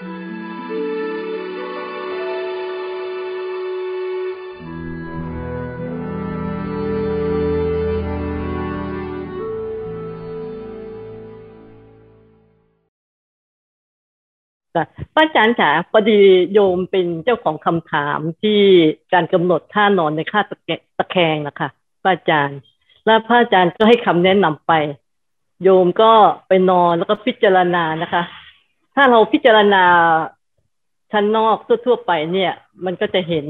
ป้าอาจารย์ค่ะพอดีโยมเป็นเจ้าของคำถามที่การกำหนดท่านอนในค่าตะแคงนะคะป้าอาจารย์และพระอาจารย์ก็ให้คำแนะนำไปโยมก็ไปนอนแล้วก็พิจารณานะคะถ้าเราพิจารณาชั้นนอกทั่วๆไปเนี่ยมันก็จะเห็น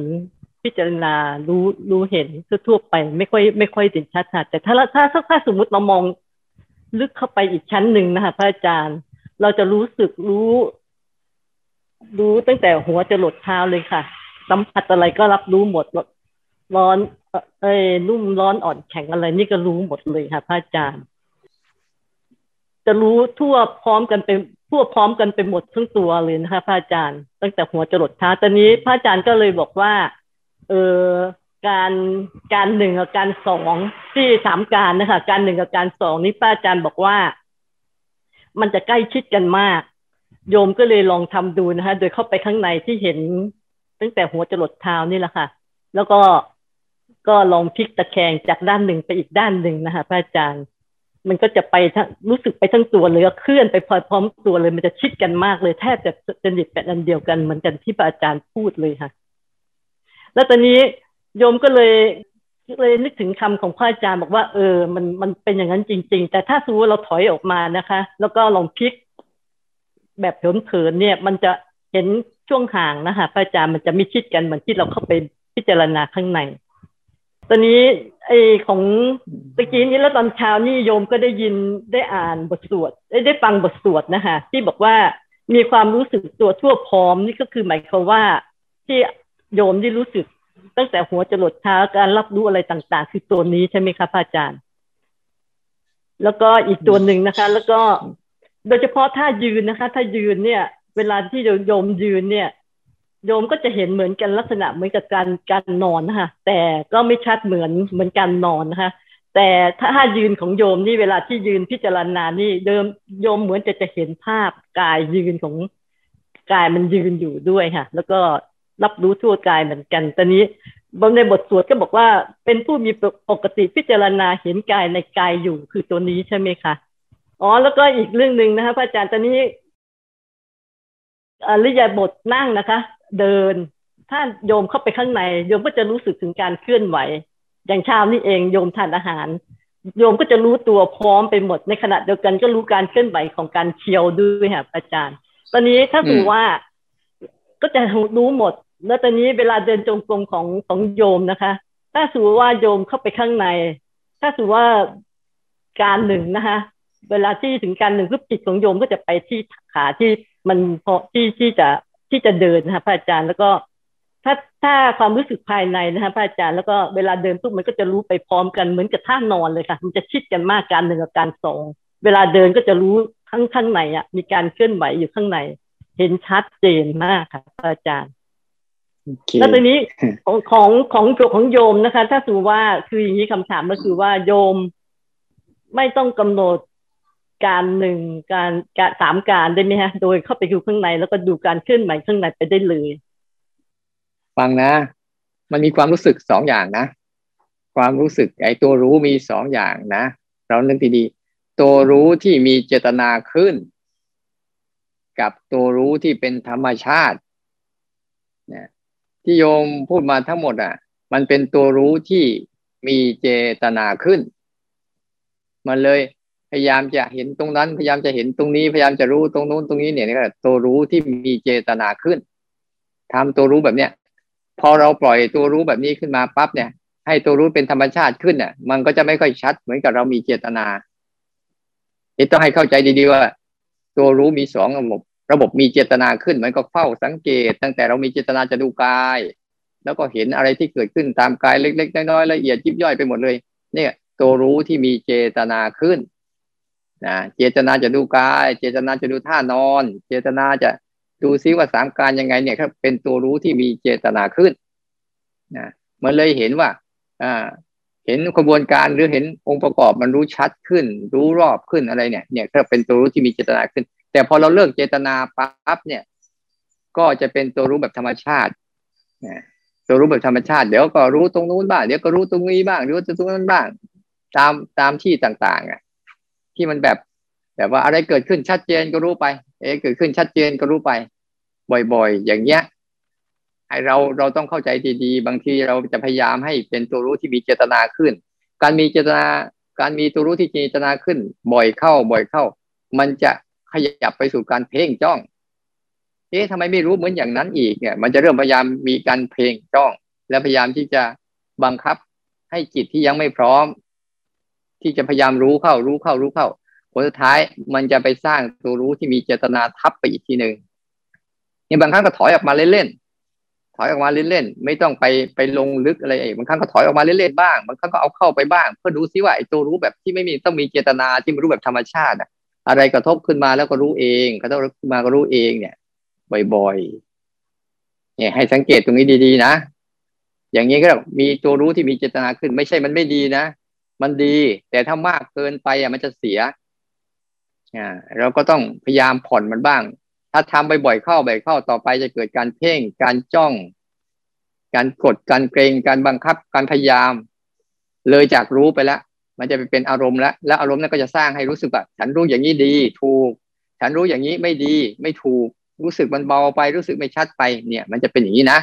พิจารณารู้เห็นทั่วๆไปไม่ค่อยเห็นชัดๆแต่ถ้าสมมติเรามองลึกเข้าไปอีกชั้นหนึ่งนะคะพระอาจารย์เราจะรู้สึกรู้ตั้งแต่หัวจรดเท้าเลยค่ะสัมผัสอะไรก็รับรู้หมดร้อนนุ่มร้อนอ่อนแข็งอะไรนี่ก็รู้หมดเลยค่ะพระอาจารย์จะรู้ทั่วพร้อมกันไปหมดทั้งตัวเลยนะคะพระอาจารย์ตั้งแต่หัวจรดเท้าตอนนี้พระอาจารย์ก็เลยบอกว่าการหนึ่งกับการสองที่สามการนะคะการหนึ่งกับการสองนี้พระอาจารย์บอกว่ามันจะใกล้ชิดกันมากโยมก็เลยลองทำดูนะคะโดยเข้าไปข้างในที่เห็นตั้งแต่หัวจรดเท้านี่แหละค่ะแล้วก็ลองพลิกตะแคงจากด้านหนึ่งไปอีกด้านหนึ่งนะคะพระอาจารย์มันก็จะไปรู้สึกไปทั้งตัวเลยก็เคลื่อนไปพร้อมตัวเลยมันจะชิดกันมากเลยแทบจะสนิทเป็นอันเดียวกันเหมือนกันที่พระอาจารย์พูดเลยค่ะแล้วตอนนี้โยมก็เลยนึกถึงคำของพระอาจารย์บอกว่ามันเป็นอย่างนั้นจริงๆแต่ถ้าสมมติเราถอยออกมานะคะแล้วก็ลองพลิกแบบเผินเนี่ยมันจะเห็นช่วงห่างนะคะพระอาจารย์มันจะไม่ชิดกันเหมือนที่เราเข้าไปพิจารณาข้างในตอนนี้ไอของตะกี้นี้แล้วตอนเช้านี่โยมก็ได้ยินได้อ่านบทสวดได้ฟังบทสวดนะคะที่บอกว่ามีความรู้สึกตัวทั่วพร้อมนี่ก็คือหมายความว่าที่โยมได้รู้สึกตั้งแต่หัวจรดเท้าการรับรู้อะไรต่างๆคือตัวนี้ใช่ไหมคะพระอาจารย์แล้วก็อีกตัวหนึ่งนะคะแล้วก็โดยเฉพาะถ้ายืนนะคะถ้ายืนเนี่ยเวลาที่โยมยืนเนี่ยโยมก็จะเห็นเหมือนกันลักษณะเหมือนกับการนอนนะคะแต่ก็ไม่ชัดเหมือนการนอนนะคะแต่ถ้ายืนของโยมนี่เวลาที่ยืนพิจารณานี่โยมเหมือนจะเห็นภาพกายยืนของกายมันยืนอยู่ด้วยค่ะแล้วก็รับรู้ทั่วกายเหมือนกันตอนนี้ในบทสวดก็บอกว่าเป็นผู้มีปกติพิจารณาเห็นกายในกายอยู่คือตัวนี้ใช่ไหมคะอ๋อแล้วก็อีกเรื่องหนึ่งนะคะพระอาจารย์ตอนนี้อริยบทนั่งนะคะเดินถ้าโยมเข้าไปข้างในโยมก็จะรู้สึกถึงการเคลื่อนไหวอย่างเช้านี่เองโยมทานอาหารโยมก็จะรู้ตัวพร้อมไปหมดในขณะเดียวกันก็รู้การเคลื่อนไหวของการเคี้ยวด้วยค่ะอาจารย์ตอนนี้ถ้าถือว่าก็จะรู้หมดแล้วตอนนี้เวลาเดินจงกรมของโยมนะคะถ้าถือว่าโยมเข้าไปข้างในถ้าถือว่าการหนึ่งนะคะเวลาที่ถึงการหนึ่งปุ๊บจิตของโยมก็จะไปที่ขาที่มันพอที่จะเดินนะคะพระอาจารย์แล้วก็ถ้าความรู้สึกภายในนะคะพระอาจารย์แล้วก็เวลาเดินปุ๊บมันก็จะรู้ไปพร้อมกันเหมือนกับท่านอนเลยค่ะมันจะชิดกันมากการหนึ่งกับการสองเวลาเดินก็จะรู้ข้างในอ่ะมีการเคลื่อนไหวอยู่ข้างในเห็นชัดเจนมากค่ะพระอาจารย์ okay. แล้วตอนนี้ของโยมนะคะถ้าถือว่าคืออย่างนี้คำถามก็คือว่าโยมไม่ต้องกำหนดการหนึ่งการสามการได้ไหมฮะโดยเข้าไปดูข้างในแล้วก็ดูการเคลื่อนไหวข้างในไปได้เลยฟังนะมันมีความรู้สึกสองอย่างนะความรู้สึกไอ้ตัวรู้มีสองอย่างนะเรานึกดีๆตัวรู้ที่มีเจตนาขึ้นกับตัวรู้ที่เป็นธรรมชาตินะที่โยมพูดมาทั้งหมดอ่ะมันเป็นตัวรู้ที่มีเจตนาขึ้นมันเลยพยายามจะเห็นตรงนั้นพยายามจะเห็นตรงนี้พยายามจะรู้ตรงนู้นตรงนี้เนี่ยนี่ก็ตัวรู้ที่มีเจตนาขึ้นทำตัวรู้แบบเนี้ยพอเราปล่อยตัวรู้แบบนี้ขึ้นมาปั๊บเนี่ยให้ตัวรู้เป็นธรรมชาติขึ้นเนี่ยมันก็จะไม่ค่อยชัดเหมือนกับเรามีเจตนาต้องให้เข้าใจดีๆว่าตัวรู้มีสองระบบมีเจตนาขึ้นมันก็เฝ้าสังเกตตั้งแต่เรามีเจตนาจะดูกายแล้วก็เห็นอะไรที่เกิดขึ้นตามกายเล็กๆน้อยๆละเอียดยิบย่อยไปหมดเลยเนี่ยตัวรู้ที่มีเจตนาขึ้นนะเจตนาจะดูกายเจตนาจะดูท่านอนเจตนาจะดูซิว่าสามการยังไงเนี่ยครับเป็นตัวรู้ที่มีเจตนาขึ้นนะมันเลยเห็นว่าเห็นกระบวนการหรือเห็นองค์ประกอบมันรู้ชัดขึ้นรู้รอบขึ้นอะไรเนี่ยครับเป็นตัวรู้ที่มีเจตนาขึ้นแต่พอเราเลิกเจตนาปั๊บเนี่ย ก็จะเป็นตัวรู้แบบธรรมชาติตัวรู้แบบธรรมชาติเดี๋ยวก็รู้ตรงนู้นบ้างเดี๋ยวก็รู้ตรงนี้บ้างรู้ตรงนั้นบ้างตามที่ต่างๆอ่ะที่มันแบบว่าอะไรเกิดขึ้นชัดเจนก็รู้ไปเกิดขึ้นชัดเจนก็รู้ไปบ่อยๆอย่างเงี้ยไอเราต้องเข้าใจดีๆบางทีเราจะพยายามให้เป็นตัวรู้ที่มีเจตนาขึ้นการมีตัวรู้ที่เจตนาขึ้นบ่อยเข้ามันจะขยับไปสู่การเพ่งจ้องทำไมไม่รู้เหมือนอย่างนั้นอีกเนี่ยมันจะเริ่มพยายามมีการเพ่งจ้องและพยายามที่จะบังคับให้จิตที่ยังไม่พร้อมที่จะพยายามรู้เข้าผลสุดท้ายมันจะไปสร้างตัวรู้ที่มีเจตนาทับไปอีกทีหนึ่งบางครั้งก็ถอยออกมาเล่นไม่ต้องไปลงลึกอะไรบางครั้งก็ถอยออกมาเล่นๆบ้างบางครั้งก็เอาเข้าไปบ้างเพื่อดูซิว่าไอ้ตัวรู้แบบที่ไม่มีต้องมีเจตนาที่มันรู้แบบธรรมชาติอะไรกระทบขึ้นมาแล้วก็รู้เองกระทบขึ้นมาก็รู้เองเนี่ยบ่อยๆเนี่ยให้สังเกตตรงนี้ดีๆนะอย่างนี้ก็มีตัวรู้ที่มีเจตนาขึ้นไม่ใช่มันไม่ดีนะมันดีแต่ถ้ามากเกินไปมันจะเสียเราก็ต้องพยายามผ่อนมันบ้างถ้าทำไปบ่อยเข้าต่อไปจะเกิดการเพ่งการจ้องการกดการเกรงการบังคับการพยายามเลยจากรู้ไปแล้วมันจะไปเป็นอารมณ์แล้วอารมณ์นั้นก็จะสร้างให้รู้สึกว่าฉันรู้อย่างนี้ดีถูกฉันรู้อย่างนี้ไม่ดีไม่ถูกรู้สึกมันเบาไปรู้สึกไม่ชัดไปเนี่ยมันจะเป็นอย่างนี้นะ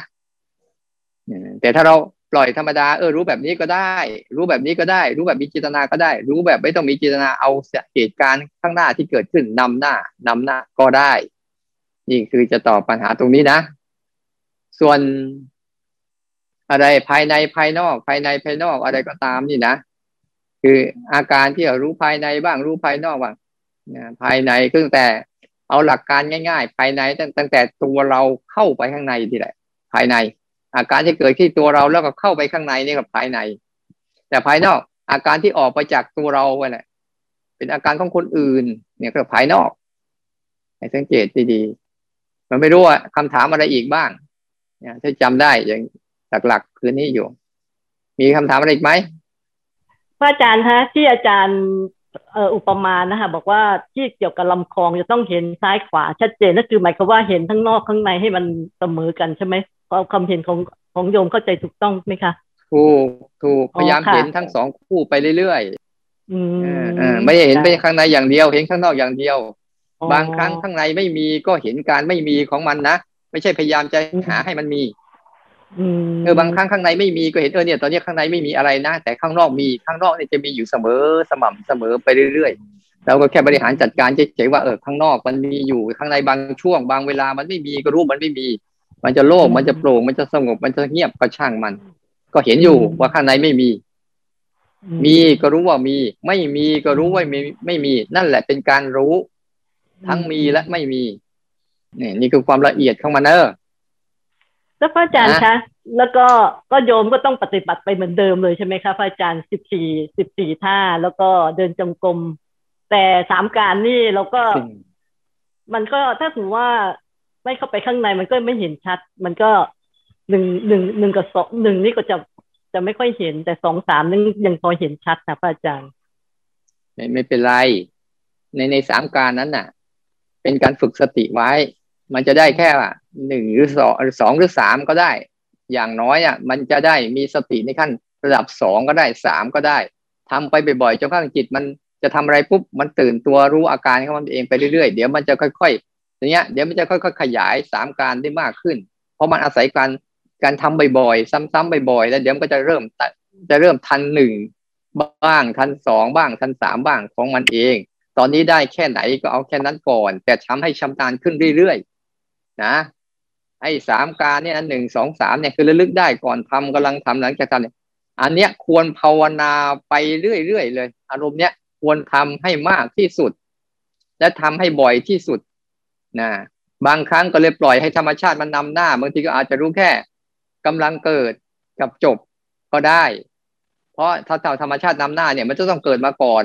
แต่ถ้าเราปล่อยธรรมดารู้แบบนี้ก็ได้รู้แบบนี้ก็ได้รู้แบบมีเจตนาก็ได้รู้แบบไม่ต้องมีเจตนาเอาเหตุการณ์ข้างหน้าที่เกิดขึ้นนำหน้าก็ได้นี่คือจะตอบปัญหาตรงนี้นะส่วนอะไรภายในภายนอกอะไรก็ตามนี่นะคืออาการที่รู้ภายในบ้างรู้ภายนอกบ้างภายในก็ตั้งแต่เอาหลักการง่ายๆภายในตั้งแต่ตัวเราเข้าไปข้างในนี่แหละภายในอาการที่เกิดที่ตัวเราแล้วก็เข้าไปข้างในนี่กับภายในแต่ภายนอกอาการที่ออกไปจากตัวเราไปแหละเป็นอาการของคนอื่นเนี่ยก็ภายนอกให้สังเกตดีๆมันไม่รู้ว่าคำถามอะไรอีกบ้างถ้าจำได้อย่างหลักๆคือนี่อยู่มีคำถามอะไรอีกไหมพระอาจารย์คะที่อาจารย์อุปมานะคะบอกว่าที่เกี่ยวกับลำคลองจะต้องเห็นซ้ายขวาชัดเจนนั่นคือหมายความว่าเห็นทั้งนอกทั้งในให้มันเสมอกันใช่ไหมความเห็นของโยมเข้าใจถูกต้องไหมคะถูกพยายามเห็นทั้งสองคู่ไปเรื่อยๆไม่ได้เห็นไปข้างในอย่างเดียวเห็นข้างนอกอย่างเดียวบางครั้งข้างในไม่มีก็เห็นการไม่มีของมันนะไม่ใช่พยายามจะหาให้มันมีบางครั้งข้างในไม่มีก็เห็นเนี่ยตอนนี้ข้างในไม่มีอะไรนะแต่ข้างนอกมีข้างนอกเนี่ยจะมีอยู่เสมอสม่ำเสมอไปเรื่อยๆเราก็แค่บริหารจัดการเฉยๆว่าข้างนอกมันมีอยู่ข้างในบางช่วงบางเวลามันไม่มีก็รู้มันไม่มีมันจะโล่งมันจะโปร่งมันจะสงบมันจะเงียบก็ช่างมันก็เห็นอยู่ว่าข้างในไม่มีมีก็รู้ว่ามีไม่มีก็รู้ว่าไม่มีนั่นแหละเป็นการรู้ทั้งมีและไม่มีนี่คือความละเอียดของมันแล้วพระอาจารย์คะแล้วก็โยมก็ต้องปฏิบัติไปเหมือนเดิมเลยใช่ไหมคะพระอาจารย์14ท่าแล้วก็เดินจงกรมแต่สามการนี่เราก็มันก็ถ้าถือว่าไม่เข้าไปข้างในมันก็ไม่เห็นชัดมันก็หนึ่งกับสองหนึ่งนี่ก็จะไม่ค่อยเห็นแต่สองสามนี่ยังพอเห็นชัดนะพระอาจารย์ไม่เป็นไรในสามการนั้นน่ะเป็นการฝึกสติไว้มันจะได้แค่ว่าหนึ่งหรือสองหรือสามก็ได้อย่างน้อยมันจะได้มีสติในขั้นระดับสองก็ได้สามก็ได้ทำไปบ่อยๆจนกระทั่งจิตมันจะทำอะไรปุ๊บมันตื่นตัวรู้อาการของมันเองไปเรื่อยๆเดี๋ยวมันจะค่อยๆอย่างเงี้ยเดี๋ยวมันจะค่อยๆขยายสามการได้มากขึ้นเพราะมันอาศัยการทำบ่อยๆซ้ำๆบ่อยๆแล้วเดี๋ยวมันก็จะเริ่มทันหนึ่งบ้างทันสองบ้างทันสามบ้างของมันเองตอนนี้ได้แค่ไหนก็เอาแค่นั้นก่อนแต่ทำให้ชำนาญขึ้นเรื่อยๆนะไอ้สามการเนี่ยหนึ่งสองสามเนี่ยคือระลึกได้ก่อนทำกำลังทำหลังจากทำเนี่ยอันเนี้ยควรภาวนาไปเรื่อยๆเลยอารมณ์เนี้ยควรทำให้มากที่สุดและทำให้บ่อยที่สุดนะบางครั้งก็เลยปล่อยให้ธรรมชาติมันนำหน้าบางทีก็อาจจะรู้แค่กำลังเกิดกับจบก็ได้เพราะถ้าธรรมชาตินำหน้าเนี่ยมันจะต้องเกิดมาก่อน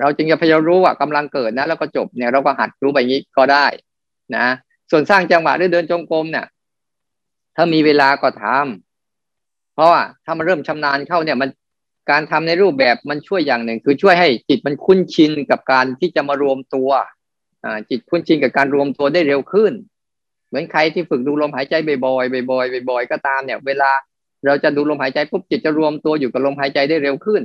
เราจึงจะพยายามรู้ว่ากำลังเกิดนะแล้วก็จบเนี่ยเราก็หัดรู้แบบนี้ก็ได้นะส่วนสร้างจังหวะหรือเดินจงกรมเนี่ยถ้ามีเวลาก็ทำเพราะว่าถ้ามันเริ่มชำนาญเข้าเนี่ยมันการทำในรูปแบบมันช่วยอย่างหนึ่งคือช่วยให้จิตมันคุ้นชินกับการที่จะมารวมตัวจิตคุ้นชินกับการรวมตัวได้เร็วขึ้น เหมือนใครที่ฝึกดูลมหายใจบ่อยๆบ่อยๆก็ตามเนี่ยเวลาเราจะดูลมหายใจปุ๊บจิตจะรวมตัวอยู่กับลมหายใจได้เร็วขึ้น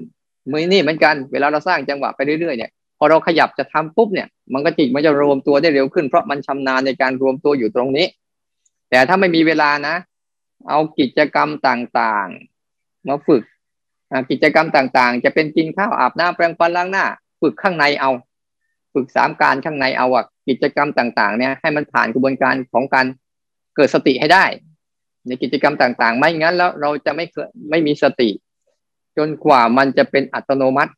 มือนี่เหมือนกันเวลาเราสร้างจังหวะไปเรื่อยๆเนี่ยพอเราขยับจะทำปุ๊บเนี่ยมันก็จิตมันจะรวมตัวได้เร็วขึ้นเพราะมันชำนาญในการรวมตัวอยู่ตรงนี้แต่ถ้าไม่มีเวลานะเอากิจกรรมต่างๆมาฝึกกิจกรรมต่างๆจะเป็นกินข้าวอาบน้ำแปรงฟันล้างหน้าฝึกข้างในเอาฝึก3การข้างในเอาอะกิจกรรมต่างๆเนี่ยให้มันผ่านกระบวนการของการเกิดสติให้ได้ในกิจกรรมต่างๆไม่งั้นแล้วเราจะไม่มีสติจนกว่ามันจะเป็นอัตโนมัติ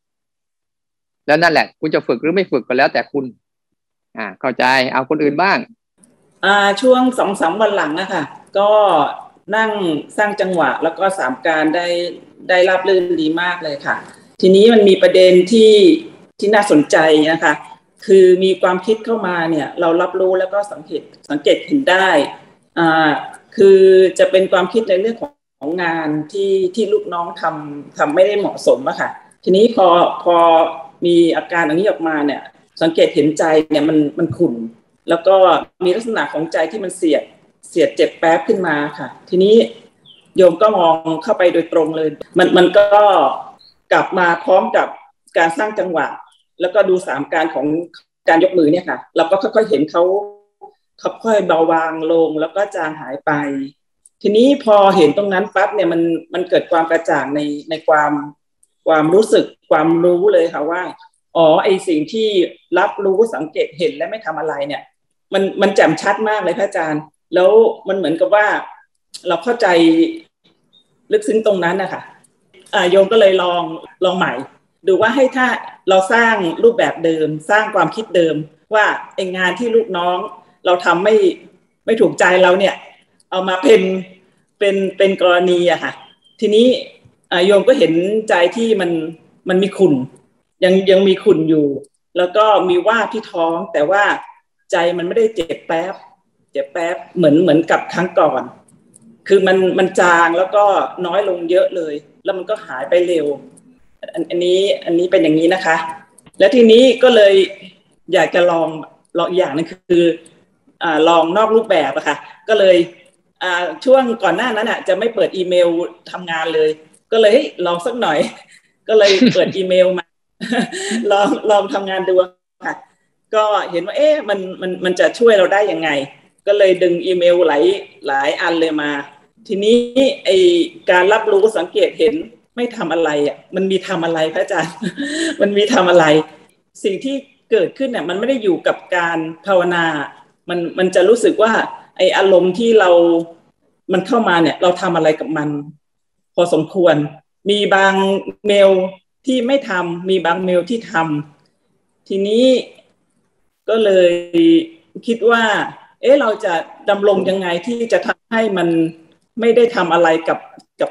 แล้วนั่นแหละคุณจะฝึกหรือไม่ฝึกก็แล้วแต่คุณเข้าใจเอาคนอื่นบ้างช่วง 2-3 วันหลังนะคะก็นั่งสร้างจังหวะแล้วก็3การได้ราบรื่นดีมากเลยค่ะทีนี้มันมีประเด็นที่น่าสนใจนะคะคือมีความคิดเข้ามาเนี่ยเรารับรู้แล้วก็สังเกตเห็นได้คือจะเป็นความคิดในเรื่องของงานที่ลูกน้องทำไม่ได้เหมาะสมอะค่ะทีนี้พอมีอาการอย่างนี้ออกมาเนี่ยสังเกตเห็นใจเนี่ยมันขุ่นแล้วก็มีลักษณะของใจที่มันเสียดเจ็บแป๊บขึ้นมาค่ะทีนี้โยมก็มองเข้าไปโดยตรงเลยมันก็กลับมาพร้อมกับการสร้างจังหวะแล้วก็ดูสามการของการยกมือเนี่ยค่ะเราก็ค่อยๆเห็นเขาค่อยเบาบางลงแล้วก็จางหายไปทีนี้พอเห็นตรงนั้นปั๊บเนี่ยมันเกิดความกระจ่างในความรู้สึกความรู้เลยค่ะว่าอ๋อไอสิ่งที่รับรู้สังเกตเห็นและไม่ทำอะไรเนี่ยมันแจ่มชัดมากเลยพระอาจารย์แล้วมันเหมือนกับว่าเราเข้าใจลึกซึ้งตรงนั้นนะคะโยมก็เลยลองใหม่ดูว่าให้ถ้าเราสร้างรูปแบบเดิมสร้างความคิดเดิมว่าไองานที่ลูกน้องเราทำไม่ถูกใจเราเนี่ยเอามาเป็นกรณีอะค่ะทีนี้โยมก็เห็นใจที่มันมีขุ่นยังมีขุ่นอยู่แล้วก็มีว่าที่ท้องแต่ว่าใจมันไม่ได้เจ็บแป๊บเหมือนกับครั้งก่อนคือมันจางแล้วก็น้อยลงเยอะเลยแล้วมันก็หายไปเร็วอันนี้เป็นอย่างนี้นะคะและทีนี้ก็เลยอยากจะลองอย่างนึงคือลองนอกรูปแบบอะค่ะก็เลยช่วงก่อนหน้านั้นอะจะไม่เปิดอีเมลทำงานเลยก็เลยลองสักหน่อยก็เลยเปิดอีเมลมาลองทำงานดูค่ะก็เห็นว่าเอ๊ะมันจะช่วยเราได้ยังไงก็เลยดึงอีเมลหลายอันเลยมาทีนี้ไอการรับรู้สังเกตเห็นไม่ทำอะไรอ่ะมันมีทำอะไรพระอาจารย์มันมีทำอะไรสิ่งที่เกิดขึ้นเนี่ยมันไม่ได้อยู่กับการภาวนามันจะรู้สึกว่าไออารมณ์ที่มันเข้ามาเนี่ยเราทำอะไรกับมันพอสมควรมีบางเมลที่ไม่ทำมีบางเมลที่ทำทีนี้ก็เลยคิดว่าเอ๊ะเราจะดำรงยังไงที่จะทำให้มันไม่ได้ทำอะไรกับ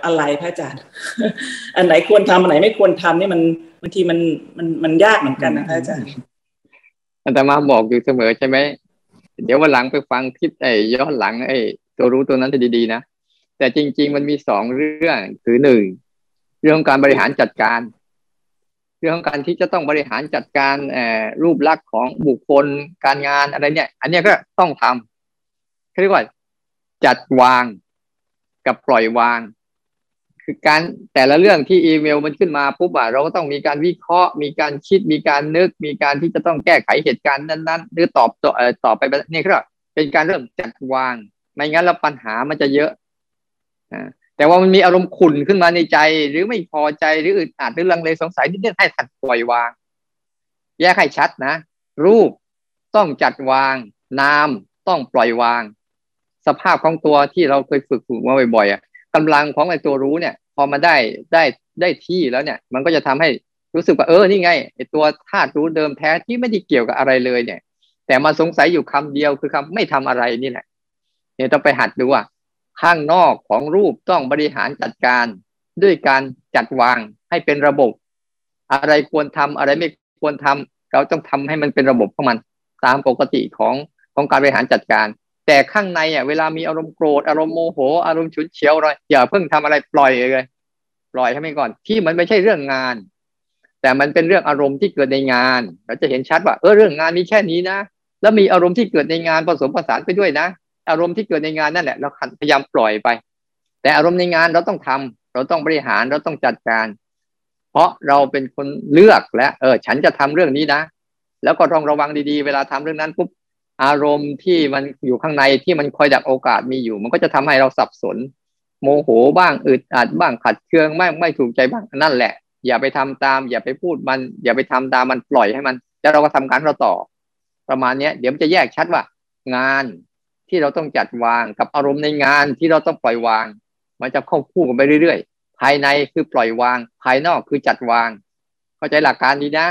อะไรพระอาจารย์อันไหนควรทำอันไหนไม่ควรทำนี่มันบางทีมันยากเหมือนกันนะพระอาจารย์อาตมาบอกอยู่เสมอใช่ไหมเดี๋ยววันหลังไปฟังคลิปไอ้ย้อนหลังไอ้ตัวรู้ตัวนั้นจะดีๆนะแต่จริงๆมันมี2เรื่องคือ1เรื่องการบริหารจัดการเรื่องการที่จะต้องบริหารจัดการรูปลักษณ์ของบุคคลการงานอะไรเนี่ยอันนี้ก็ต้องทำเขาเรียกว่าจัดวางกับปล่อยวางคือการแต่ละเรื่องที่อีเมลมันขึ้นมาปุ๊บอะเราก็ต้องมีการวิเคราะห์มีการคิดมีการนึกมีการที่จะต้องแก้ไขเหตุการณ์นั้นๆหรือตอบไปนี่ก็เป็นการเริ่มจัดวางไม่งั้นแล้วปัญหามันจะเยอะแต่ว่ามันมีอารมณ์ขุ่นขึ้นมาในใจหรือไม่พอใจหรืออึดอัดหรือลังเลสงสัยนิดๆให้สัตว์ปล่อยวางแยกให้ชัดนะรูปต้องจัดวางนามต้องปล่อยวางสภาพของตัวที่เราเคยฝึกมาบ่อยๆกำลังของไอ้ตัวรู้เนี่ยพอมาได้ที่แล้วเนี่ยมันก็จะทำให้รู้สึกว่านี่ไงไอ้ตัวธาตุรู้เดิมแท้ที่ไม่ได้เกี่ยวกับอะไรเลยเนี่ยแต่มาสงสัยอยู่คำเดียวคือคำไม่ทำอะไรนี่แหละเนี่ยต้องไปหัดดูว่าข้างนอกของรูปต้องบริหารจัดการด้วยการจัดวางให้เป็นระบบอะไรควรทำอะไรไม่ควรทำเราต้องทำให้มันเป็นระบบของมันตามปกติของการบริหารจัดการแต่ข้างในเวลามีอารมณ์โกรธอารมณ์โมโหอารมณ์ฉุนเฉียวอะไรอย่าเพิ่งทำอะไรปล่อยเลยปล่อยให้มันก่อนที่มันไม่ใช่เรื่องงานแต่มันเป็นเรื่องอารมณ์ที่เกิดในงานเราจะเห็นชัดว่าเรื่องงานมีแค่นี้นะแล้วมีอารมณ์ที่เกิดในงานผสมผสานไปด้วยนะ อารมณ์ที่เกิดในงานนั่นแหละเราพยายามปล่อยไปแต่อารมณ์ในงานเราต้องทำเราต้องบริหารเราต้องจัดการเพราะเราเป็นคนเลือกและฉันจะทำเรื่องนี้นะแล้วก็ต้องระวังดีๆเวลาทำเรื่องนั้นปุ๊บอารมณ์ที่มันอยู่ข้างในที่มันคอยดักโอกาสมีอยู่มันก็จะทำให้เราสับสนโมโหบ้างอึดอัดบ้างขัดเคืองไม่ถูกใจบ้างนั่นแหละอย่าไปทำตามอย่าไปพูดมันอย่าไปทำตามมันปล่อยให้มันแล้วเราก็ทำการเราต่อประมาณนี้เดี๋ยวมันจะแยกชัดว่างานที่เราต้องจัดวางกับอารมณ์ในงานที่เราต้องปล่อยวางมันจะเข้าคู่กันไปเรื่อยๆภายในคือปล่อยวางภายนอกคือจัดวางเข้าใจหลักการดีนะ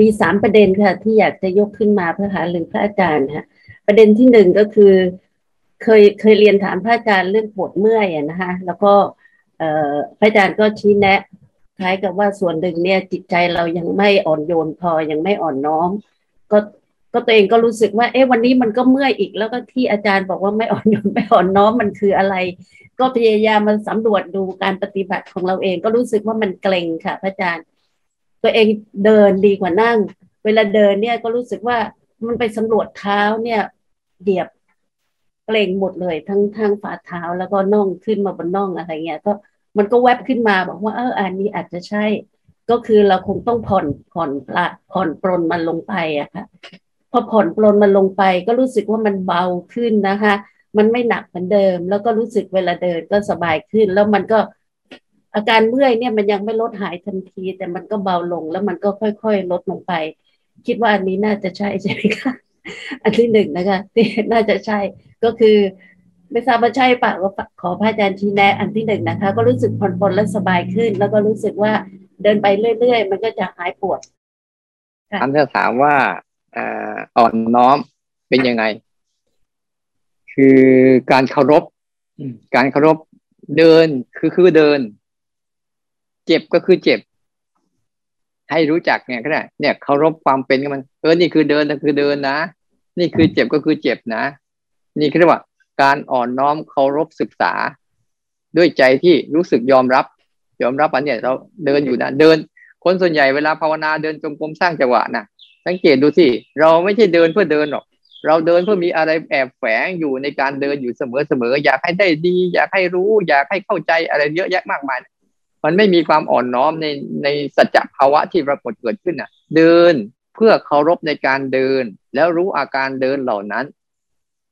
มี3ประเด็นค่ะที่อยากจะยกขึ้นมาเพื่อหาลือพระอาจารย์ค่ะประเด็นที่1ก็คือเคยเรียนถามพระอาจารย์เรื่องปวดเมื่อยนะคะแล้วก็พระอาจารย์ก็ชี้แนะคล้ายกับว่าส่วนหนึ่งเนี่ยจิตใจเรายังไม่อ่อนโยนพอยังไม่อ่อนน้อมก็ตัวเองก็รู้สึกว่าวันนี้มันก็เมื่อยอีกแล้วก็ที่อาจารย์บอกว่าไม่อ่อนโยนไม่อ่อนน้อมมันคืออะไรก็พยายามมันสำรวจดูการปฏิบัติของเราเองก็รู้สึกว่ามันเกร็งค่ะพระอาจารย์ตัวเองเดินดีกว่านั่งเวลาเดินเนี่ยก็รู้สึกว่ามันไปสำรวจเท้าเนี่ยเหยียบเกร็งหมดเลยทั้งฝ่าเท้าแล้วก็น่องขึ้นมาบนน่องอะไรเงี้ยก็มันก็แวบขึ้นมาบอกว่าอันนี้อาจจะใช่ก็คือเราคงต้องผ่อนปลนมันลงไปอะค่ะพอผ่อนปลนมันลงไปก็รู้สึกว่ามันเบาขึ้นนะคะมันไม่หนักเหมือนเดิมแล้วก็รู้สึกเวลาเดินก็สบายขึ้นแล้วมันก็อาการเมื่อยเนี่ยมันยังไม่ลดหายทันทีแต่มันก็เบาลงแล้วมันก็ค่อยๆลดลงไปคิดว่าอันนี้น่าจะใช่ใช่ไหมคะอันที่1นะคะที่น่าจะใช่ก็คือไม่ทราบว่าใช่ป่ะก็ขอพระอาจารย์ชี้แนะอันที่1นะคะก็รู้สึกผ่อนปลนและสบายขึ้นแล้วก็รู้สึกว่าเดินไปเรื่อยๆมันก็จะหายปวดอันที่ถามว่าอ่อนน้อมเป็นยังไงคือการเคารพเดินคือเดินเจ็บก็คือเจ็บให้รู้จักไงก็ได้เนี่ยเคารพความเป็นมันนี่คือเดินคือเดินนะนี่คือเจ็บก็คือเจ็บนะนี่คือเรียกว่าการอ่อนน้อมเคารพศึกษาด้วยใจที่รู้สึกยอมรับอันเนี่ยเราเดินอยู่นะเดินคนส่วนใหญ่เวลาภาวนาเดินจงกรมสร้างจังหวะนะสังเกตดูสิเราไม่ใช่เดินเพื่อเดินหรอกเราเดินเพื่อมีอะไรแอบแฝงอยู่ในการเดินอยู่เสมออยากให้ได้ดีอยากให้รู้อยากให้เข้าใจอะไรเยอะแยะมากมายมันไม่มีความอ่อนน้อมในสัจจภาวะที่ปรากฏเกิดขึ้นนะเดินเพื่อเคารพในการเดินแล้วรู้อาการเดินเหล่านั้น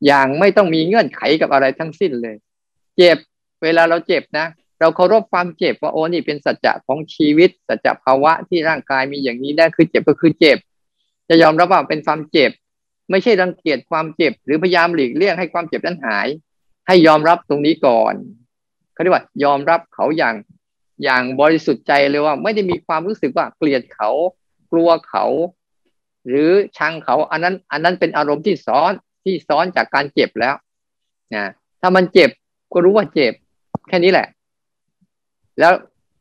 อย่างไม่ต้องมีเงื่อนไขกับอะไรทั้งสิ้นเลยเจ็บเวลาเราเจ็บนะเราเคารพความเจ็บว่านี่เป็นสัจจะของชีวิตสัจจภาวะที่ร่างกายมีอย่างนี้ได้คือเจ็บก็คือเจ็บจะยอมรับว่าเป็นความเจ็บไม่ใช่รังเกียจความเจ็บหรือพยายามหลีกเลี่ยงให้ความเจ็บนั้นหายให้ยอมรับตรงนี้ก่อนเขาเรียกว่ายอมรับเขาอย่างบริสุทธิ์ใจเลยว่าไม่ได้มีความรู้สึกว่าเกลียดเขากลัวเขาหรือชังเขาอันนั้นเป็นอารมณ์ที่ซ้อนจากการเจ็บแล้วนะถ้ามันเจ็บก็รู้ว่าเจ็บแค่นี้แหละแล้ว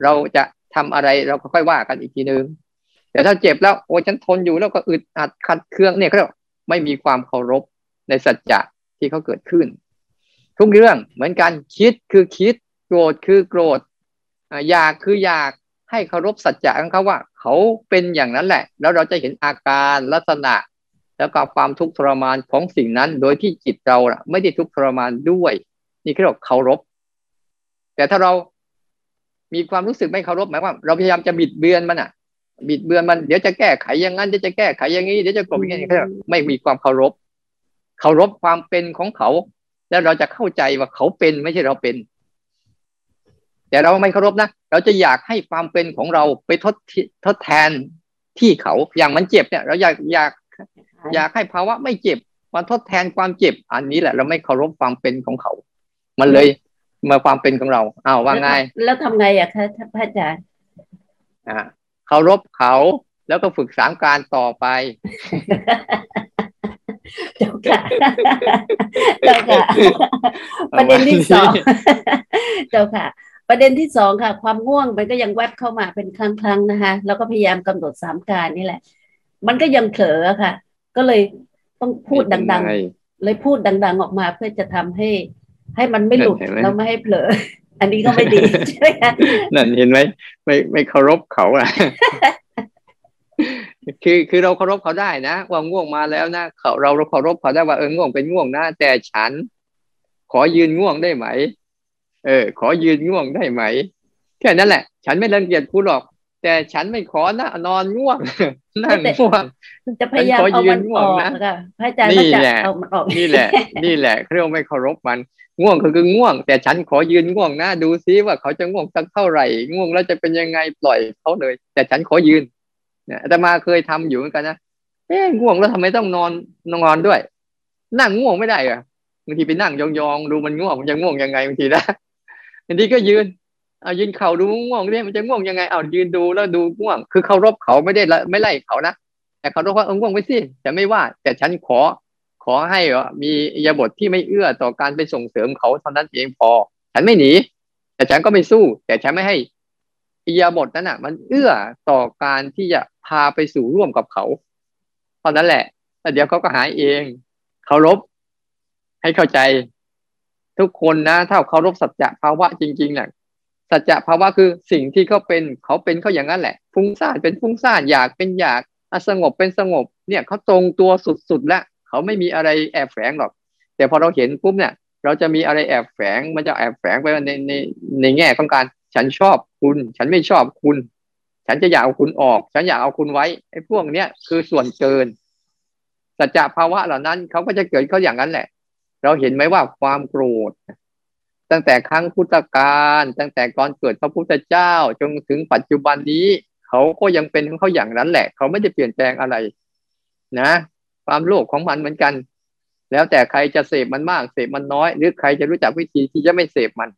เราจะทำอะไรเราก็ค่อยว่ากันอีกทีนึงแต่ถ้าเจ็บแล้วฉันทนอยู่แล้วก็อึดอัดขัดเคืองเนี่ยก็ไม่มีความเคารพในสัจจะที่เขาเกิดขึ้นทุกเรื่องเหมือนกันคิดคือคิดโกรธคือโกรธอยากคืออยากให้เคารพสัจจะของเขาว่าเขาเป็นอย่างนั้นแหละแล้วเราจะเห็นอาการลักษณะแล้วก็ความทุกข์ทรมานของสิ่งนั้นโดยที่จิตเราไม่ได้ทุกข์ทรมานด้วยนี่คือเคารพแต่ถ้าเรามีความรู้สึกไม่เคารพหมายว่าเราพยายามจะบิดเบือนมันเดี๋ยวจะแก้ไขอย่างนั้นเดี๋ยวจะแก้ไขอย่างนี้เดี๋ยวจะกลบอย่างนี้ไม่มีความเคารพความเป็นของเขาแล้วเราจะเข้าใจว่าเขาเป็นไม่ใช่เราเป็นแต่เราไม่เคารพนะเราจะอยากให้ความเป็นของเราไปทดแทนที่เขาอย่างมันเจ็บเนี่ยเราอยากให้ภาวะไม่เจ็บมาทดแทนความเจ็บอันนี้แหละเราไม่เคารพความเป็นของเขามันเลยมาความเป็นของเราว่าไงแล้วทำไงอะคะพระอาจารย์เคารพเขาแล้วก็ฝึก3การต่อไปเจ้าค่ะประเด็นที่2เจ้าค่ะประเด็นที่2ค่ะความง่วงมันก็ยังแวบเข้ามาเป็นครั้งๆนะคะแล้วก็พยายามกำหนด3การนี่แหละมันก็ยังเผลอค่ะก็เลยต้องพูดดังๆเลยพูดดังๆออกมาเพื่อจะทำให้มันไม่หลุดแล้วไม่ให้เผลออันนี้ก็ไม่ดีใช่ไหมคะนั่นเห็นไหมไม่เคารพเขาคือเราเคารพเขาได้นะว่าง่วงมาแล้วนะเราเคารพเขาได้ว่าง่วงเป็นง่วงนะแต่ฉัน ขอยืนง่วงได้ไหมขอยืนง่วงได้ไหมแค่นั้นแหละฉันไม่รังเกียจคุณหรอกแต่ฉันไม่ขอนะนอนง่วงนั่งง่วงจะพยายามเอามันออกนะพระอาจารย์จะเอามันออกนี่แหละเรื่องไม่เคารพมันง่วงคือง่วงแต่ฉันขอยืนง่วงนะดูซิว่าเขาจะง่วงสักเท่าไหร่ง่วงแล้วจะเป็นยังไงปล่อยเขาเลยแต่ฉันขอยืนเนี่ยอาตมาเคยทำอยู่เหมือนกันนะง่วงแล้วทำไมต้องนอนด้วยนั่งง่วงไม่ได้อะบางทีไปนั่งยองๆดูมันง่วงมันจะง่วงยังไงบางทีนะบางทีก็ยืนเอายืนเขาดูง่วงเนี่ยมันจะง่วงยังไงเอายืนดูแล้วดูง่วงคือเคารพเขาไม่ได้ไม่ไล่เขานะแต่เคารพว่าง่วงไปสิแต่ไม่ว่าแต่ฉันขอให้มีอิริยาบถที่ไม่เอื้อต่อการไปส่งเสริมเขาเท่านั้นเองพอฉันไม่หนีแต่ฉันก็ไม่สู้แต่ฉันไม่ให้อิริยาบถนั้นอ่ะมันเอื้อต่อการที่จะพาไปสู่ร่วมกับเขาเท่านั้นแหละแล้วเดี๋ยวเขาก็หายเองเคารพให้เข้าใจทุกคนนะถ้าเคารพสัจจะภาวะจริงๆน่ะสัจจะภาวะคือสิ่งที่เขาเป็นเขาอย่างนั้นแหละฟุ้งซ่านเป็นฟุ้งซ่านอยากเป็นอยากสงบเป็นสงบเนี่ยเขาตรงตัวสุดๆแล้วเขาไม่มีอะไรแอบแฝงหรอกแต่พอเราเห็นปุ๊บเนี่ยเราจะมีอะไรแอบแฝงมันจะแอบแฝงไปในแง่ของการฉันชอบคุณฉันไม่ชอบคุณฉันจะอยากเอาคุณออกฉันอยากเอาคุณไว้ไอ้พวกเนี้ยคือส่วนเกินสัจจะภาวะเหล่านั้นเขาก็จะเกิดเขาอย่างนั้นแหละเราเห็นไหมว่าความโกรธตั้งแต่ครั้งพุทธกาลตั้งแต่ก่อนเกิดพระพุทธเจ้าจนถึงปัจจุบันนี้เขาก็ยังเป็นของเขาอย่างนั้นแหละเขาไม่ได้เปลี่ยนแปลงอะไรนะความโลภของมันเหมือนกันแล้วแต่ใครจะเสพมันมากเสพมันน้อยหรือใครจะรู้จักวิธีที่จะไม่เสพมัน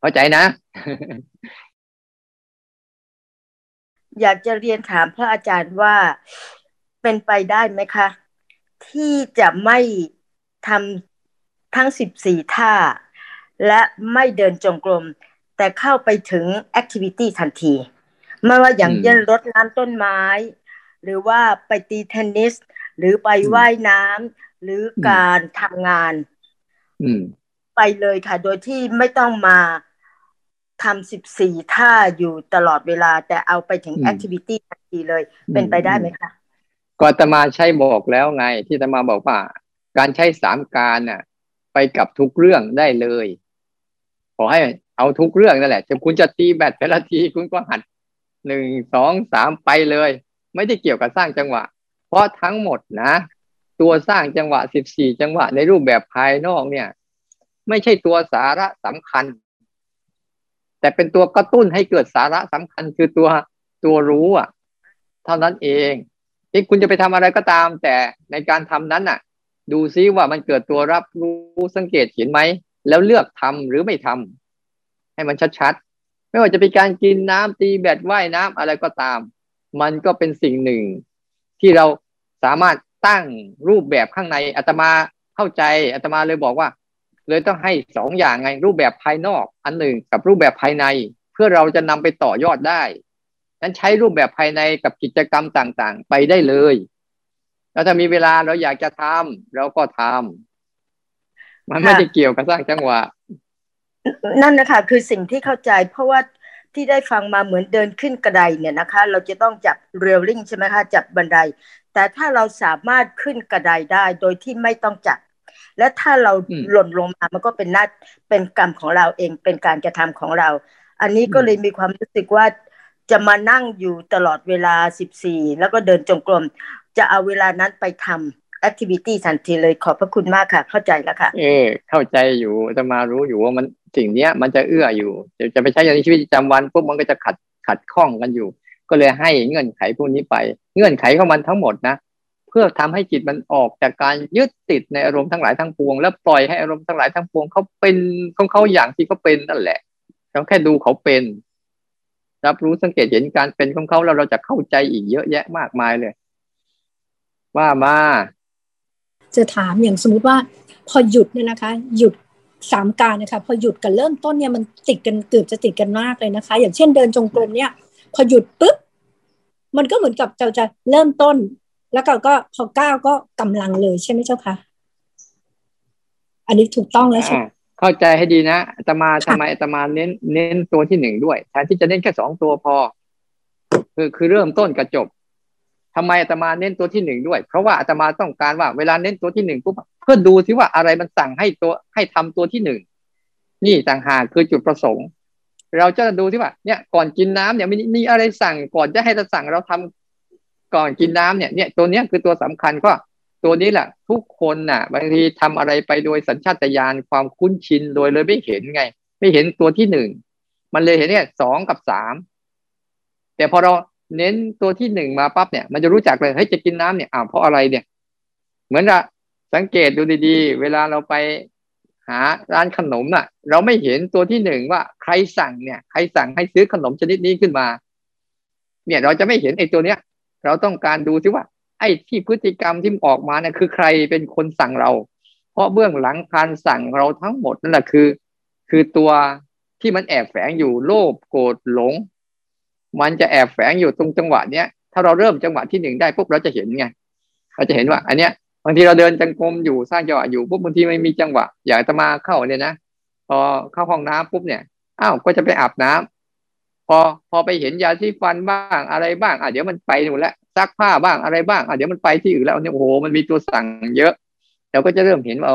เข้าใจนะ อยากจะเรียนถามพระอาจารย์ว่าเป็นไปได้ไหมคะที่จะไม่ทำทั้ง14ท่าและไม่เดินจงกรมแต่เข้าไปถึงแอคทิวิตี้ทันทีไม่ว่าอย่างเช่นรดน้ำต้นไม้หรือว่าไปตีเทนนิสหรือไปว่ายน้ำหรือการทำงานไปเลยค่ะโดยที่ไม่ต้องมาทำ14ท่าอยู่ตลอดเวลาแต่เอาไปถึงแอคทิวิตี้ทันทีเลยเป็นไปได้ไหมคะก็อาตมาใช่บอกแล้วไงที่อาตมาบอกว่าการใช้สามการน่ะไปกับทุกเรื่องได้เลยขอให้เอาทุกเรื่องนั่นแหละจะคุณจะตีแบตแต่ละทีคุณก็หัด1 2 3ไปเลยไม่ได้เกี่ยวกับสร้างจังหวะเพราะทั้งหมดนะตัวสร้างจังหวะ14จังหวะในรูปแบบภายนอกเนี่ยไม่ใช่ตัวสาระสำคัญแต่เป็นตัวกระตุ้นให้เกิดสาระสำคัญคือตัวรู้อ่ะเท่านั้นเองที่คุณจะไปทำอะไรก็ตามแต่ในการทำนั้นน่ะดูซิว่ามันเกิดตัวรับรู้สังเกตเห็นไหมแล้วเลือกทำหรือไม่ทำให้มันชัดๆไม่ว่าจะเป็นการกินน้ำตีแบดว่ายน้ำอะไรก็ตามมันก็เป็นสิ่งหนึ่งที่เราสามารถตั้งรูปแบบข้างในอาตมาเข้าใจอาตมาเลยบอกว่าเลยต้องให้2อย่างไงรูปแบบภายนอกอันหนึ่งกับรูปแบบภายในเพื่อเราจะนำไปต่อยอดได้นั้นใช้รูปแบบภายในกับกิจกรรมต่างๆไปได้เลยแล้วถ้ามีเวลาเราอยากจะทำเราก็ทำมันไม่ได้เกี่ยวกับสร้างจังหวะนั่นนะคะคือสิ่งที่เข้าใจเพราะว่าที่ได้ฟังมาเหมือนเดินขึ้นกระไดเนี่ยนะคะเราจะต้องจับเรลลิ่งใช่ไหมคะจับบันไดแต่ถ้าเราสามารถขึ้นกระไดได้โดยที่ไม่ต้องจับและถ้าเราหล่นลงมามันก็เป็นนัดเป็นกรรมของเราเองเป็นการกระทำของเราอันนี้ก็เลยมีความรู้สึกว่าจะมานั่งอยู่ตลอดเวลา14แล้วก็เดินจงกรมจะเอาเวลานั้นไปทำแอคทิวิตี้ทันทีเลยขอบพระคุณมากค่ะเข้าใจแล้วค่ะเข้าใจอยู่จะมารู้อยู่ว่ามันสิ่งเนี้ยมันจะเอื้ออยู่จะไปใช้ในชีวิตประจำวันพวกมันก็จะขัดข้องกันอยู่ก็เลยให้เงื่อนไขพวกนี้ไปเงื่อนไขของมันทั้งหมดนะเพื่อทำให้จิตมันออกจากการยึดติดในอารมณ์ทั้งหลายทั้งปวงแล้วปล่อยให้อารมณ์ทั้งหลายทั้งปวงเขาเป็นของเขาอย่างที่เขาเป็นนั่นแหละเราแค่ดูเขาเป็นรับรู้สังเกตเห็นการเป็นของเขาแล้วเราจะเข้าใจอีกเยอะแยะมากมายเลยว่ามาจะถามอย่างสมมุติว่าพอหยุดเนี่ยนะคะหยุดสามการนะคะพอหยุดกับเริ่มต้นเนี่ยมันติดกันเกือบจะติดกันมากเลยนะคะอย่างเช่นเดินจงกรมเนี่ยพอหยุดปุ๊บมันก็เหมือนกับเราจะเริ่มต้นแล้วก็พอก้าวก็กำลังเลยใช่ไหมเจ้าคะอันนี้ถูกต้องแล้วใช่เข้าใจให้ดีนะอาตมาทำไมอาตมาเน้นตัวที่1ด้วยแทนที่จะเน้นแค่2ตัวพอคือเริ่มต้นกับจบท ทำไมอาตมาเน้นตัวที่หนึ่งด้วยเพราะว่าอาตมาต้องการว่าเวลาเน้นตัวที่หนึ่งปุ๊บเพื่อดูซิว่าอะไรมันสั่งให้ตัวให้ทำตัวที่หนึ่งนี่ต่างหากคือจุดประสงค์เราจะดูซิว่าเนี่ยก่อนกินน้ำเนี่ยมีอะไรสั่งก่อนจะให้เราสั่งเราทำก่อนกินน้ำเนี่ยตัวเนี้ยคือตัวสำคัญก็ตัวนี้แหละทุกคนน่ะบางทีทำอะไรไปโดยสัญชาตญาณความคุ้นชินโดยเลยไม่เห็นไงไม่เห็นตัวที่หนึ่งมันเลยเห็นเนี่ย2 กับ 3แต่พอเราเน้นตัวที่หนึ่งมาปั๊บเนี่ยมันจะรู้จักเลยเฮ้ยจะกินน้ำเนี่ยเพราะอะไรเนี่ยเหมือนละสังเกตดูดีๆเวลาเราไปหาร้านขนมน่ะเราไม่เห็นตัวที่หนึ่งว่าใครสั่งเนี่ยใครสั่งให้ซื้อขนมชนิดนี้ขึ้นมาเนี่ยเราจะไม่เห็นไอ้ตัวเนี้ยเราต้องการดูซิว่าไอ้ที่พฤติกรรมที่ออกมาเนี่ยคือใครเป็นคนสั่งเราเพราะเบื้องหลังการสั่งเราทั้งหมดนั่นแหละคือตัวที่มันแอบแฝงอยู่โลภโกรธหลงมันจะแอบแฝงอยู่ตรงจังหวะเนี้ยถ้าเราเริ่มจังหวะที่หนึ่งได้ปุ๊บเราจะเห็นไงเราจะเห็นว่าอันเนี้ยบางทีเราเดินจังกรมอยู่สร้างจังหวะอยู่ปุ๊บบางทีไม่มีจังหวะอยากจะมาเข้าเนี่ยนะพอเข้าห้องน้ำปุ๊บเนี่ยอ้าวก็จะไปอาบน้ำพอไปเห็นยาสีฟันบ้างอะไรบ้างเดี๋ยวมันไปหนูแล้วซักผ้าบ้างอะไรบ้างเดี๋ยวมันไปที่อื่นแล้วเนี่ยโอ้โหมันมีตัวสั่งเยอะเราก็จะเริ่มเห็นว่า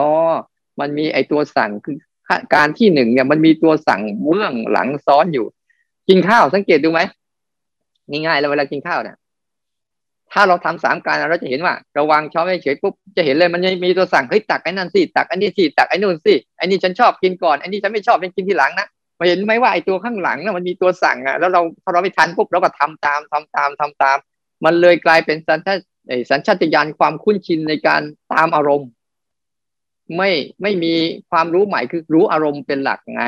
มันมีไอตัวสั่งคือการที่หนึ่งเนี่ยมันมีตัวสั่งเบื้องหลังซ้อนอยู่กินข้าวสังเกตดูไหมง่ายๆแล้วเวลากินข้าวเนี่ยถ้าเราทำ3 การเราจะเห็นว่าระวังช้อนไม่เฉยปุ๊บจะเห็นเลยมันมีตัวสั่งเฮ้ยตักไอ้นั่นสิตักไอ้นี่สิตักไอ้นู่นสิไอ้นี่ฉันชอบกินก่อนไอ้นี่ฉันไม่ชอบกินทีหลังนะเห็นไหมว่าไอ้ตัวข้างหลังนะมันมีตัวสั่งอ่ะแล้วเราไม่ทันปุ๊บเราก็ทำตามมันเลยกลายเป็นสัญชาตญาณความคุ้นชินในการตามอารมณ์ไม่มีความรู้ใหม่คือรู้อารมณ์เป็นหลักไง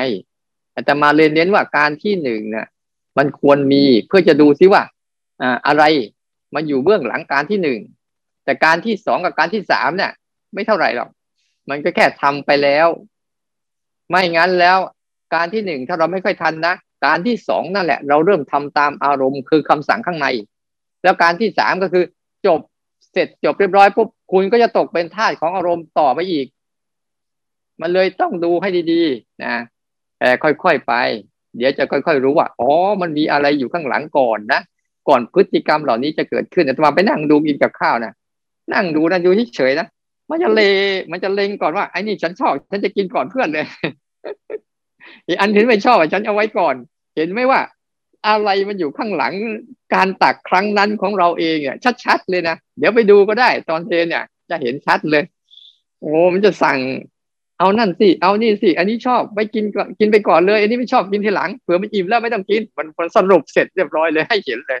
แต่มาเรียนเน้นว่าการที่หนึ่งนะมันควรมีเพื่อจะดูซิว่าอะไรมันอยู่เบื้องหลังการที่หนึ่งแต่การที่2กับการที่3เนี่ยไม่เท่าไหร่หรอกมันก็แค่ทำไปแล้วไม่งั้นแล้วการที่หนึ่งถ้าเราไม่ค่อยทันนะการที่2นั่นแหละเราเริ่มทำตามอารมณ์คือคำสั่งข้างในแล้วการที่3ก็คือจบเสร็จจบเรียบร้อยปุ๊บคุณก็จะตกเป็นทาสของอารมณ์ต่อไปอีกมันเลยต้องดูให้ดีๆนะแต่ค่อยๆไปเดี๋ยวจะค่อยๆรู้ว่ามันมีอะไรอยู่ข้างหลังก่อนนะก่อนพฤติกรรมเหล่านี้จะเกิดขึ้นอาตมาไปนั่งดูกินกับข้าวนะนั่งดูนะอยู่เฉยๆนะมันจะเล็งก่อนว่าไอ้นี่ฉันชอบฉันจะกินก่อนเพื่อนเลย อีอันที่ไม่ชอบฉันเอาไว้ก่อนเห็นไหมว่าอะไรมันอยู่ข้างหลังการตักครั้งนั้นของเราเองเนี่ยชัดๆเลยนะเดี๋ยวไปดูก็ได้ตอนเทนเนี่ยจะเห็นชัดเลยมันจะสั่งเอานั่นสิเอานี่สิอันนี้ชอบไปกินก่อนกินไปก่อนเลยอันนี้ไม่ชอบกินทีหลังเผื่อมันอิ่มแล้วไม่ต้องกินมันสรุปเสร็จเรียบร้อยเลยให้เห็นเลย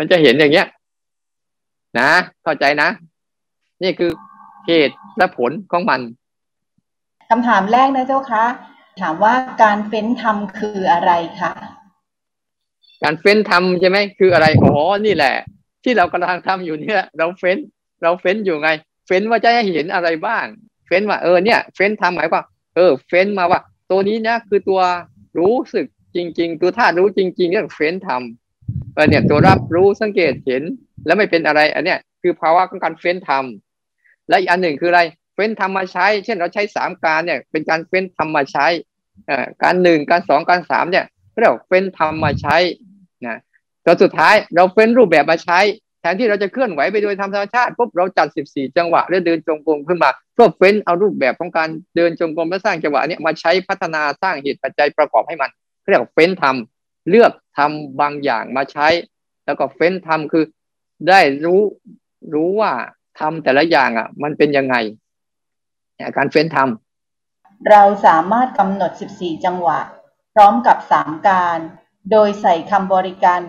มันจะเห็นอย่างเงี้ยนะเข้าใจนะนี่คือเหตุและผลของมันคำถามแรกนะเจ้าคะถามว่าการเฟ้นธรรมคืออะไรคะการเฟ้นธรรมใช่ไหมคืออะไรนี่แหละที่เรากำลังทำอยู่เนี่ยเราเฟ้นอยู่ไงเฟ้นว่าจะให้เห็นอะไรบ้างเฟ้นว่าเนี่ยเฟ้นธรรมหมายว่าเฟ้นมาว่าตัวนี้นะคือตัวรู้สึกจริงๆตัวธาตุรู้จริงๆเรียกเฟ้นธรรมเนี่ยตัวรับรู้สังเกตเห็นแล้วไม่เป็นอะไรอันเนี้ยคือภาวะของการเฟ้นธรรมและอีกอันหนึ่งคืออะไรเฟ้นธรรมมาใช้เช่นเราใช้3 การเนี่ยเป็นการเฟ้นธรรมมาใช้การ1 การ 2 การ 3เนี่ยเรียกเฟ้นธรรมมาใช้นะตัวสุดท้ายเราเฟ้นรูปแบบมาใช้แทนที่เราจะเคลื่อนไหวไปโดยธรรมชาติปุ๊บเราจัด14 จังหวะแล้วเดินจงกรมขึ้นมาเพื่อเฟ้นเอารูปแบบของการเดินจงกรมและสร้างจังหวะเนี่ยมาใช้พัฒนาสร้างเหตุปัจจัยประกอบให้มันเรียกว่าเฟ้นธรรมเลือกทำบางอย่างมาใช้แล้วก็เฟ้นธรรมคือได้รู้ว่าทำแต่ละอย่างมันเป็นยังไงการเฟ้นธรรมเราสามารถกำหนด14 จังหวะพร้อมกับ3 การโดยใส่คำบริกรรม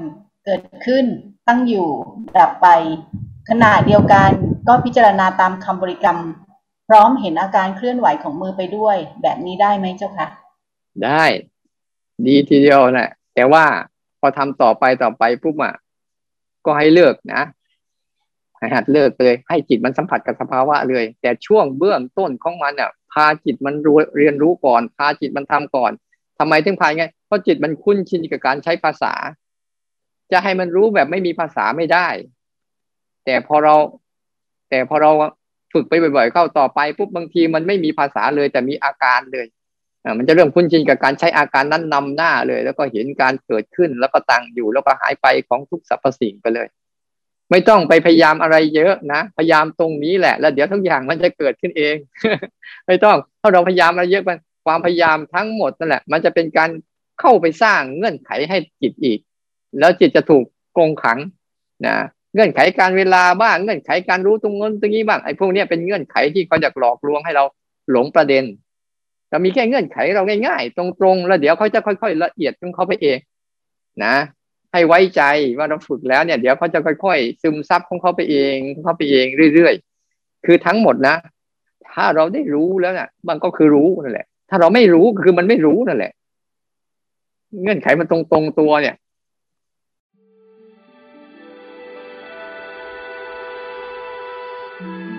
เกิดขึ้นตั้งอยู่ดับไปขณะเดียวกันก็พิจารณาตามคำบริกรรมพร้อมเห็นอาการเคลื่อนไหวของมือไปด้วยแบบนี้ได้ไหมเจ้าคะได้ดีทีเดียวนะแต่ว่าพอทำต่อไปปุ๊บก็ให้เลิกนะให้หัดเลิกเลยให้จิตมันสัมผัสกับสภาวะเลยแต่ช่วงเบื้องต้นของมันพาจิตมันเรียนรู้ก่อนพาจิตมันทำก่อนทำไมถึงพาไงเพราะจิตมันคุ้นชินกับการใช้ภาษาจะให้มันรู้แบบไม่มีภาษาไม่ได้แต่พอเราฝึกไปบ่อยๆเข้าต่อไปปุ๊บบางทีมันไม่มีภาษาเลยแต่มีอาการเลยมันจะเริ่มคุ้นชินกับการใช้อาการนั้นนำหน้าเลยแล้วก็เห็นการเกิดขึ้นแล้วก็ตั้งอยู่แล้วก็หายไปของทุกสรรพสิ่งไปเลย ไม่ต้องไปพยายามอะไรเยอะนะพยายามตรงนี้แหละแล้วเดี๋ยวทุกอย่างมันจะเกิดขึ้นเอง ไม่ต้องถ้าเราพยายามอะไรเยอะมันความพยายามทั้งหมดนั่นแหละมันจะเป็นการเข้าไปสร้างเงื่อนไขให้จิตอีกแล้วจิตจะถูกกรงขังนะเงื่อนไขการเวลาบ้างเงื่อนไขการรู้ตรงนั้นตรงนี้บ้างไอ้พวกนี้เป็นเงื่อนไขที่เขาจะหลอกลวงให้เราหลงประเด็นเรามีแค่เงื่อนไขเราง่ายๆตรงๆแล้วเดี๋ยวเขาจะค่อยๆละเอียดของเขาไปเองนะให้ไว้ใจว่าเราฝึกแล้วเนี่ยเดี๋ยวเขาจะค่อยๆซึมซับของเขาไปเองเรื่อยๆคือทั้งหมดนะถ้าเราได้รู้แล้วเนี่ยมันก็คือรู้นั่นแหละถ้าเราไม่รู้คือมันไม่รู้นั่นแหละเงื่อนไขมันตรงๆตัวเนี่ย